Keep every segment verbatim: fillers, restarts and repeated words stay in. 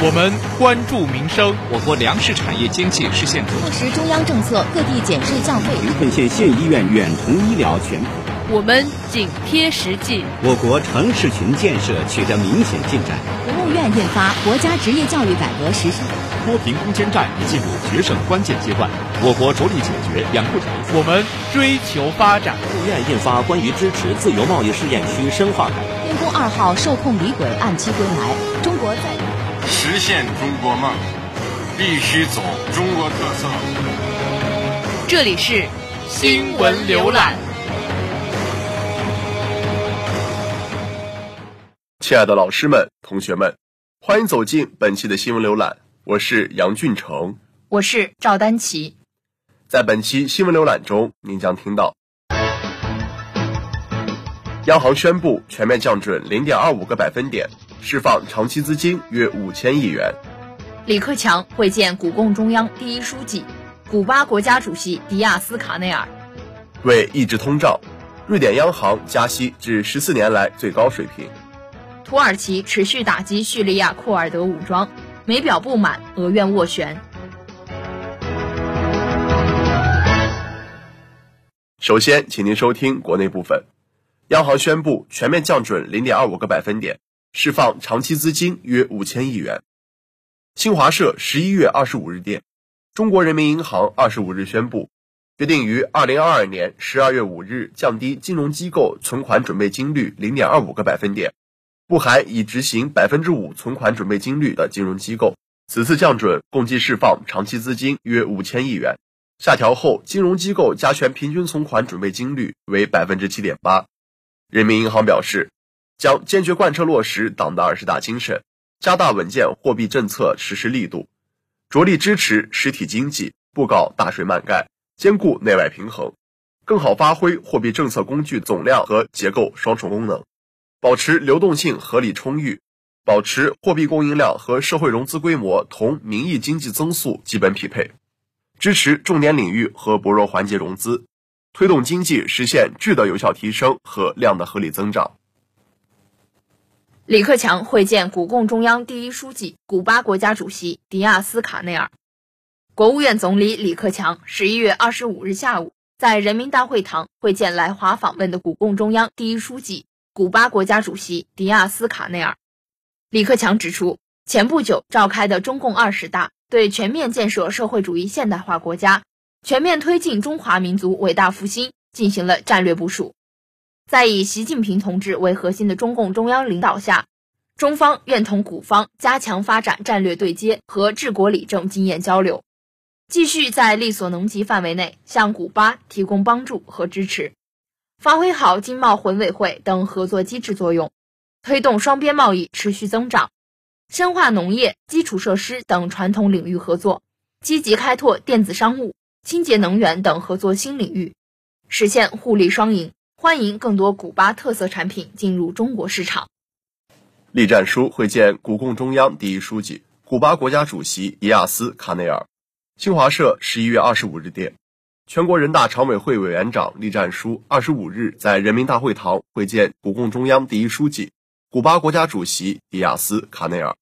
我们关注民生。我国粮食产业经济实现落实中央政策，各地减税降费。临汾县县医院远程医疗全覆盖。我们紧贴实际。我国城市群建设取得明显进展。国务院印发《国家职业教育改革实施》。脱贫攻坚战已进入决胜关键阶段，我国着力解决两不产。我们追求发展。国务院印发关于支持自由贸易试验区深化改革。运工二号受控离轨按期归来，中国在实现中国梦，必须走中国特色。这里是新闻浏览。亲爱的老师们、同学们，欢迎走进本期的新闻浏览。我是杨俊成，我是赵丹琪。在本期新闻浏览中，您将听到：央行宣布全面降准 零点二五 个百分点，释放长期资金约五千亿元；李克强会见古共中央第一书记、古巴国家主席迪亚斯卡内尔；为抑制通胀，瑞典央行加息至十四年来最高水平；土耳其持续打击叙利亚库尔德武装，美表不满，俄院斡旋。首先，请您收听国内部分。央行宣布全面降准 零点二五 个百分点，释放长期资金约五千亿元。新华社十一月二十五日电，中国人民银行二十五日宣布，决定于二零二二年十二月五日降低金融机构存款准备金率 零点二五 个百分点，不含已执行 百分之五 存款准备金率的金融机构。此次降准共计释放长期资金约五千亿元。下调后，金融机构加权平均存款准备金率为 百分之七点八。 人民银行表示，将坚决贯彻落实党的二十大精神，加大稳健货币政策实施力度，着力支持实体经济，不搞大水漫灌，兼顾内外平衡，更好发挥货币政策工具总量和结构双重功能，保持流动性合理充裕，保持货币供应量和社会融资规模同名义经济增速基本匹配，支持重点领域和薄弱环节融资，推动经济实现质的有效提升和量的合理增长。李克强会见古共中央第一书记、古巴国家主席迪亚斯卡内尔。国务院总理李克强十一月二十五日下午在人民大会堂会见来华访问的古共中央第一书记、古巴国家主席迪亚斯卡内尔。李克强指出，前不久召开的中共二十大对全面建设社会主义现代化国家、全面推进中华民族伟大复兴进行了战略部署。在以习近平同志为核心的中共中央领导下，中方愿同古方加强发展战略对接和治国理政经验交流，继续在力所能及范围内向古巴提供帮助和支持，发挥好经贸混委会等合作机制作用，推动双边贸易持续增长，深化农业、基础设施等传统领域合作，积极开拓电子商务、清洁能源等合作新领域，实现互利双赢，欢迎更多古巴特色产品进入中国市场。栗战书会见古共中央第一书记、古巴国家主席迪亚斯卡内尔。新华社十一月二十五日电，全国人大常委会委员长栗战书二十五日在人民大会堂会见古共中央第一书记、古巴国家主席迪亚斯卡内尔。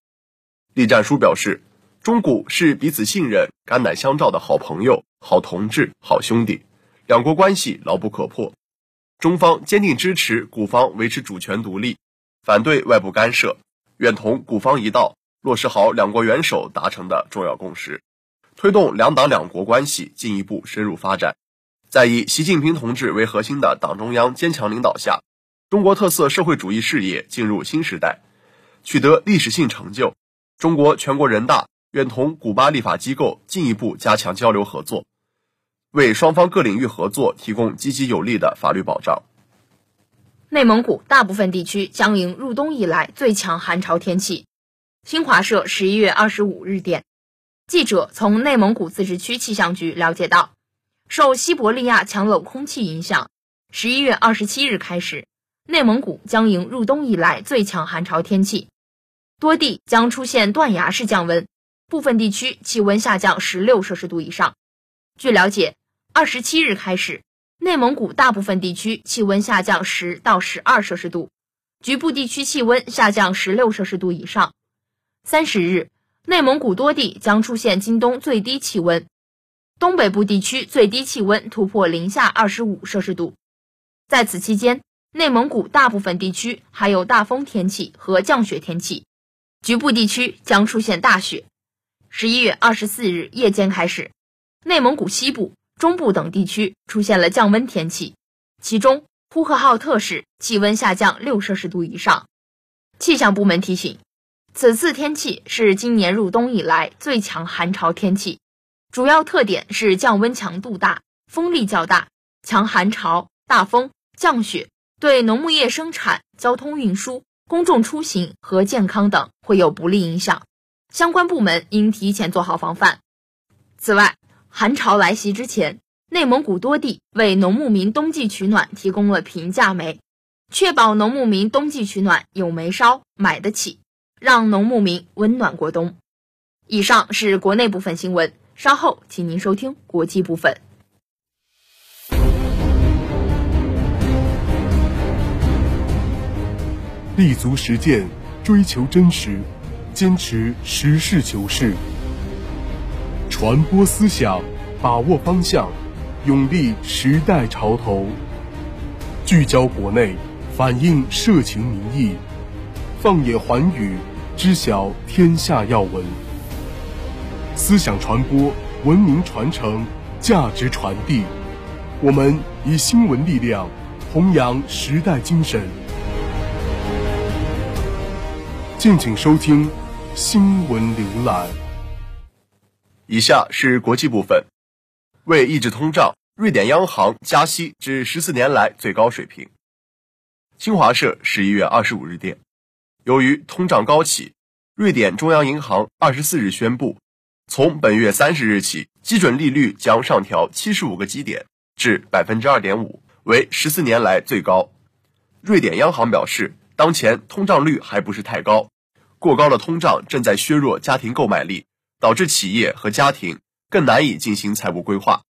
栗战书表示，中古是彼此信任、肝胆相照的好朋友、好同志、好兄弟，两国关系牢不可破。中方坚定支持古方维持主权独立，反对外部干涉，愿同古方一道落实好两国元首达成的重要共识，推动两党两国关系进一步深入发展。在以习近平同志为核心的党中央坚强领导下，中国特色社会主义事业进入新时代，取得历史性成就。中国全国人大愿同古巴立法机构进一步加强交流合作，为双方各领域合作提供积极有力的法律保障。内蒙古大部分地区将迎入冬以来最强寒潮天气。新华社十一月二十五日电，记者从内蒙古自治区气象局了解到，受西伯利亚强冷空气影响，十一月二十七日开始，内蒙古将迎入冬以来最强寒潮天气，多地将出现断崖式降温，部分地区气温下降十六摄氏度以上。据了解，二十七日开始，内蒙古大部分地区气温下降十到十二摄氏度，局部地区气温下降十六摄氏度以上。三十日内蒙古多地将出现今冬最低气温，东北部地区最低气温突破零下二十五摄氏度。在此期间，内蒙古大部分地区还有大风天气和降雪天气，局部地区将出现大雪。十一月二十四日夜间开始，内蒙古西部、中部等地区出现了降温天气，其中呼和浩特市气温下降六摄氏度以上。气象部门提醒，此次天气是今年入冬以来最强寒潮天气，主要特点是降温强度大、风力较大，强寒潮、大风、降雪对农牧业生产、交通运输、公众出行和健康等会有不利影响，相关部门应提前做好防范。此外，寒潮来袭之前，内蒙古多地为农牧民冬季取暖提供了平价煤，确保农牧民冬季取暖有煤烧、买得起，让农牧民温暖过冬。以上是国内部分新闻，稍后请您收听国际部分。立足实践，追求真实，坚持实事求是，传播思想，把握方向，勇立时代潮头，聚焦国内，反映社情民意，放眼寰宇，知晓天下要闻。思想传播，文明传承，价值传递，我们以新闻力量弘扬时代精神。敬请收听新闻浏览。以下是国际部分。为抑制通胀，瑞典央行加息至十四年来最高水平。新华社十一月二十五日电，由于通胀高企，瑞典中央银行二十四日宣布，从本月三十日起，基准利率将上调七十五个基点至 百分之二点五， 为十四年来最高。瑞典央行表示，当前通胀率还不是太高，过高的通胀正在削弱家庭购买力，导致企业和家庭更难以进行财务规划。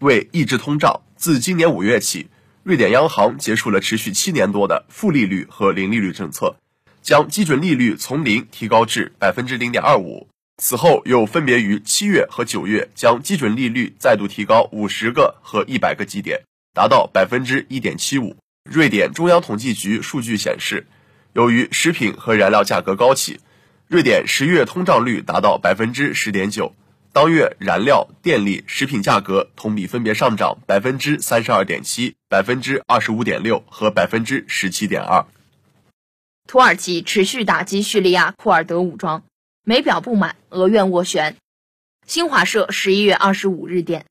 为抑制通胀，自今年五月起，瑞典央行结束了持续七年多的负利率和零利率政策，将基准利率从零提高至 百分之零点二五， 此后又分别于七月和九月将基准利率再度提高五十个和一百个基点，达到 百分之一点七五。 瑞典中央统计局数据显示，由于食品和燃料价格高企，瑞典十月通胀率达到 百分之十点九， 当月燃料、电力、食品价格同比分别上涨 百分之三十二点七、 百分之二十五点六 和 百分之十七点二。土耳其持续打击叙利亚库尔德武装，美表不满，俄愿斡旋。新华社十一月二十五日电，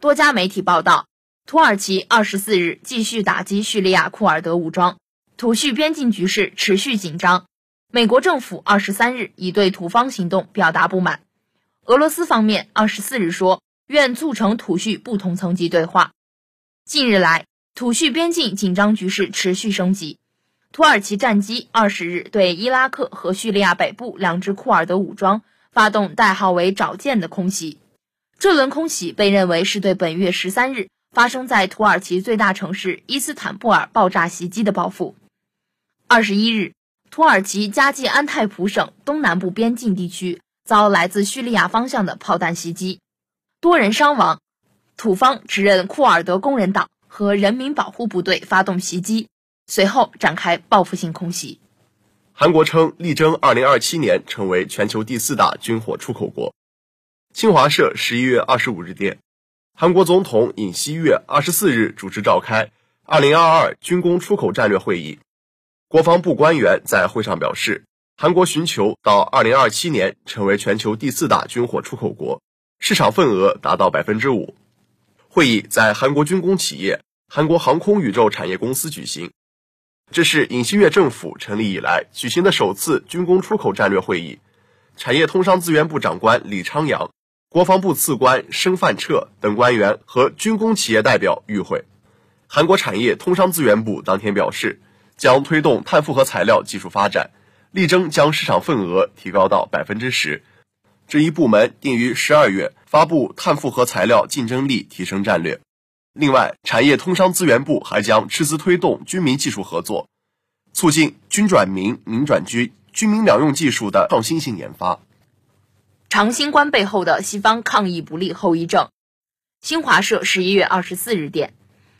多家媒体报道，土耳其二十四日继续打击叙利亚库尔德武装，土叙边境局势持续紧张。美国政府二十三日已对土方行动表达不满。俄罗斯方面二十四日说，愿促成土叙不同层级对话。近日来，土叙边境紧张局势持续升级。土耳其战机二十日对伊拉克和叙利亚北部两支库尔德武装发动代号为“找剑”的空袭。这轮空袭被认为是对本月十三日发生在土耳其最大城市伊斯坦布尔爆炸袭击的报复。二十一日，土耳其加济安泰普省东南部边境地区遭来自叙利亚方向的炮弹袭击，多人伤亡。土方指认库尔德工人党和人民保护部队发动袭击，随后展开报复性空袭。韩国称力争二零二七年成为全球第四大军火出口国。新华社十一月二十五日电，韩国总统尹锡悦二十四日主持召开二零二二军工出口战略会议。国防部官员在会上表示，韩国寻求到二零二七年成为全球第四大军火出口国，市场份额达到 百分之五。会议在韩国军工企业、韩国航空宇宙产业公司举行。这是尹锡悦政府成立以来举行的首次军工出口战略会议，产业通商资源部长官李昌阳、国防部次官申范彻等官员和军工企业代表与会。韩国产业通商资源部当天表示，将推动碳复合材料技术发展，力争将市场份额提高到 百分之十。这一部门定于十二月发布碳复合材料竞争力提升战略。另外，产业通商资源部还将斥资推动军民技术合作，促进军转民、民转军、军民两用技术的创新性研发。长新冠背后的西方抗疫不力后遗症。新华社十一月二十四日电，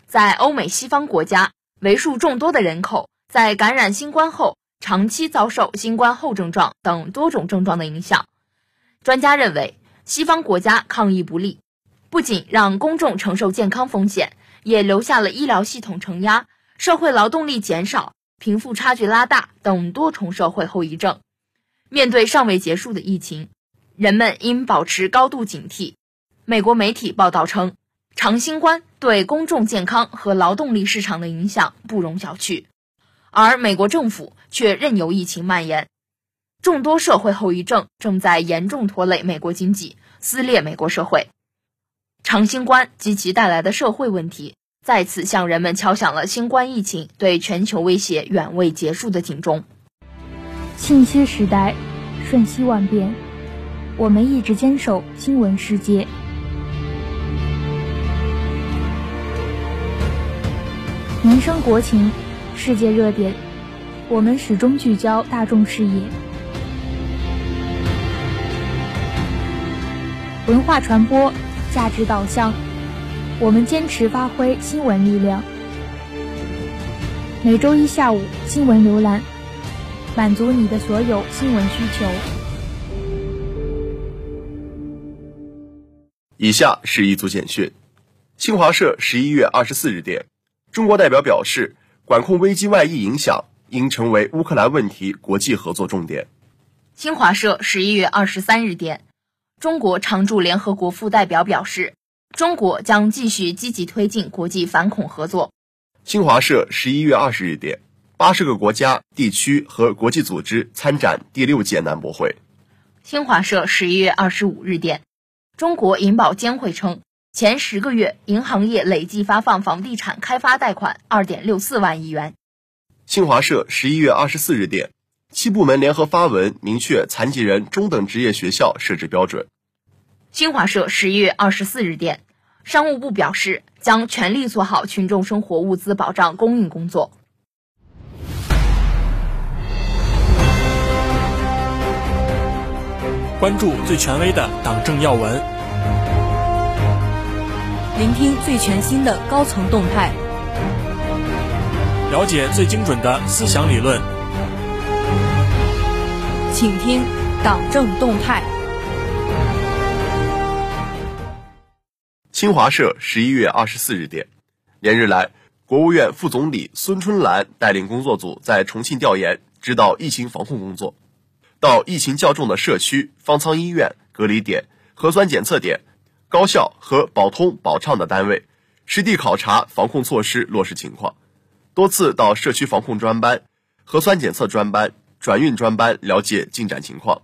在欧美西方国家，为数众多的人口在感染新冠后，长期遭受新冠后症状等多种症状的影响。专家认为，西方国家抗疫不力，不仅让公众承受健康风险，也留下了医疗系统承压、社会劳动力减少、贫富差距拉大等多重社会后遗症。面对尚未结束的疫情，人们应保持高度警惕。美国媒体报道称，长新冠对公众健康和劳动力市场的影响不容小觑，而美国政府却任由疫情蔓延。众多社会后遗症正在严重拖累美国经济，撕裂美国社会。长新冠及其带来的社会问题，再次向人们敲响了新冠疫情对全球威胁远未结束的警钟。信息时代，瞬息万变，我们一直坚守新闻世界。民生国情，世界热点，我们始终聚焦大众视野。文化传播，价值导向，我们坚持发挥新闻力量。每周一下午，新闻浏览，满足你的所有新闻需求。以下是一组简讯。新华社十一月二十四日电，中国代表表示，管控危机外溢影响应成为乌克兰问题国际合作重点。新华社十一月二十三日电，中国常驻联合国副代表表示，中国将继续积极推进国际反恐合作。新华社十一月二十日电，八十个国家、地区和国际组织参展第六届南博会。新华社十一月二十五日电，中国银保监会称，前十个月银行业累计发放房地产开发贷款 二点六四万亿元。新华社十一月二十四日电，七部门联合发文明确残疾人中等职业学校设置标准。新华社十一月二十四日电，商务部表示，将全力做好群众生活物资保障供应工作。关注最权威的党政要闻，聆听最全新的高层动态，了解最精准的思想理论。请听党政动态。新华社十一月二十四日电，连日来，国务院副总理孙春兰带领工作组在重庆调研，指导疫情防控工作，到疫情较重的社区、方舱医院、隔离点、核酸检测点、高校和保通保畅的单位，实地考察防控措施落实情况，多次到社区防控专班、核酸检测专班、转运专班了解进展情况，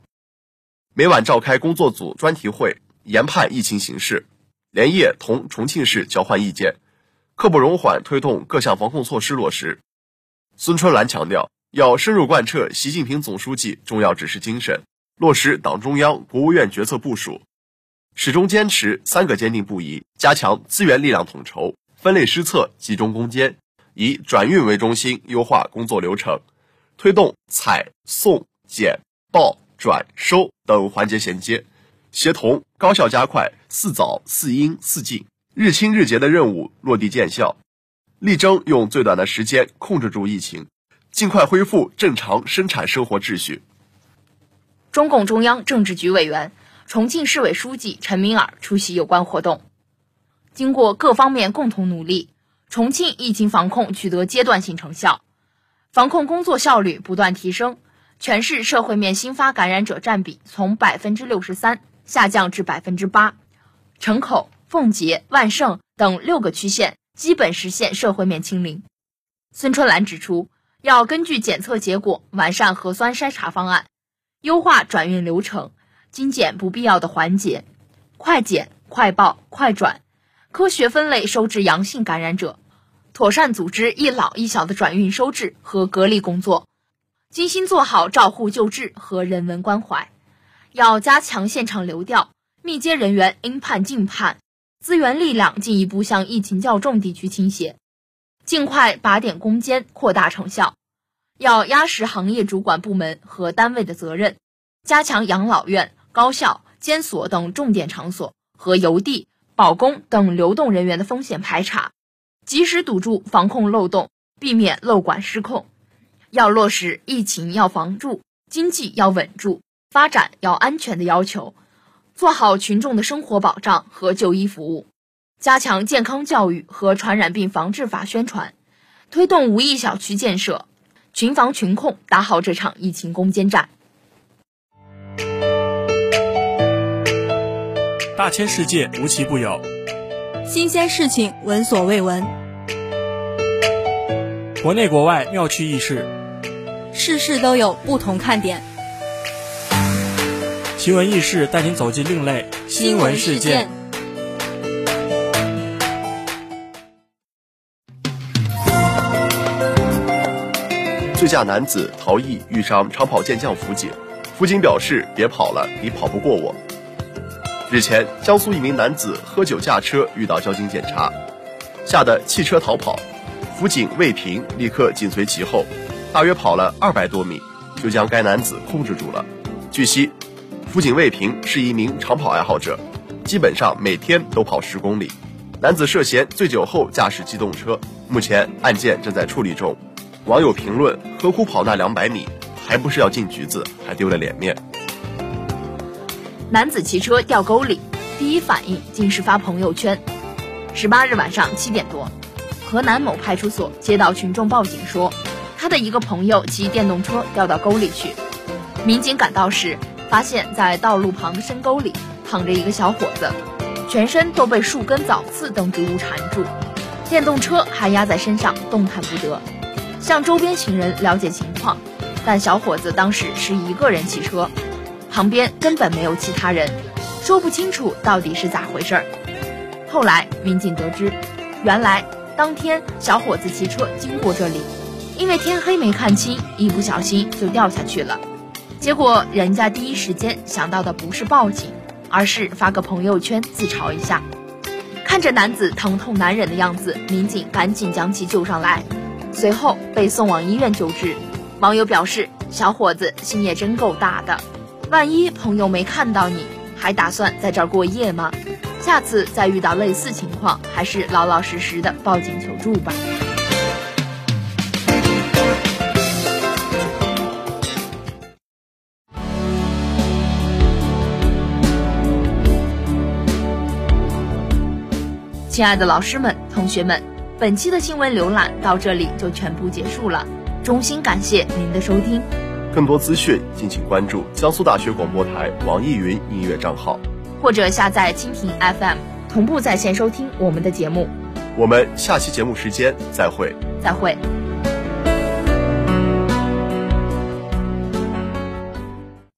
每晚召开工作组专题会，研判疫情形势，连夜同重庆市交换意见，刻不容缓推动各项防控措施落实。孙春兰强调，要深入贯彻习近平总书记重要指示精神，落实党中央、国务院决策部署，始终坚持三个坚定不移，加强资源力量统筹、分类施策、集中攻坚，以转运为中心优化工作流程，推动采、送、检、报、转、收等环节衔接，协同高效加快四早、四应、四进、日清日结的任务落地见效，力争用最短的时间控制住疫情，尽快恢复正常生产生活秩序。中共中央政治局委员、重庆市委书记陈敏尔出席有关活动。经过各方面共同努力，重庆疫情防控取得阶段性成效，防控工作效率不断提升，全市社会面新发感染者占比从 百分之六十三 下降至 百分之八， 城口、奉节、万盛等六个区县基本实现社会面清零。孙春兰指出，要根据检测结果完善核酸筛查方案，优化转运流程，精简不必要的环节，快检、快报、快转，科学分类收治阳性感染者，妥善组织一老一小的转运收治和隔离工作，精心做好照护救治和人文关怀。要加强现场流调，密接人员应判尽判，资源力量进一步向疫情较重地区倾斜，尽快靶点攻坚，扩大成效。要压实行业主管部门和单位的责任，加强养老院、高校、监所等重点场所和邮递、保工等流动人员的风险排查，及时堵住防控漏洞，避免漏管失控。要落实疫情要防住、经济要稳住、发展要安全的要求，做好群众的生活保障和就医服务，加强健康教育和传染病防治法宣传，推动无疫小区建设，群防群控，打好这场疫情攻坚战。大千世界无奇不有，新鲜事情闻所未闻，国内国外妙趣轶事，事事都有不同看点。奇闻轶事带您走进另类新闻事件。醉驾男子逃逸遇伤长跑健将辅警，辅警表示别跑了，你跑不过我。日前，江苏一名男子喝酒驾车遇到交警检查，吓得弃车逃跑，辅警魏平立刻紧随其后，大约跑了二百多米，就将该男子控制住了。据悉，辅警魏平是一名长跑爱好者，基本上每天都跑十公里。男子涉嫌醉酒后驾驶机动车，目前案件正在处理中。网友评论：何苦跑那两百米？还不是要进局子，还丢了脸面。男子骑车掉沟里，第一反应竟是发朋友圈。十八日晚上七点多，河南某派出所接到群众报警说，他的一个朋友骑电动车掉到沟里去。民警赶到时，发现在道路旁的深沟里躺着一个小伙子，全身都被树根、枣刺等植物缠住，电动车还压在身上，动弹不得。向周边行人了解情况，但小伙子当时是一个人骑车，旁边根本没有其他人，说不清楚到底是咋回事儿。后来民警得知，原来当天小伙子骑车经过这里，因为天黑没看清，一不小心就掉下去了。结果人家第一时间想到的不是报警，而是发个朋友圈自嘲一下。看着男子疼痛难忍的样子，民警赶紧将其救上来，随后被送往医院救治。网友表示，小伙子心也真够大的，万一朋友没看到你，还打算在这儿过夜吗？下次再遇到类似情况，还是老老实实的报警求助吧。亲爱的老师们、同学们，本期的新闻浏览到这里就全部结束了，衷心感谢您的收听。更多资讯，敬请关注江苏大学广播台网易云音乐账号，或者下载蜻蜓 F M， 同步在线收听我们的节目。我们下期节目时间再会。再会。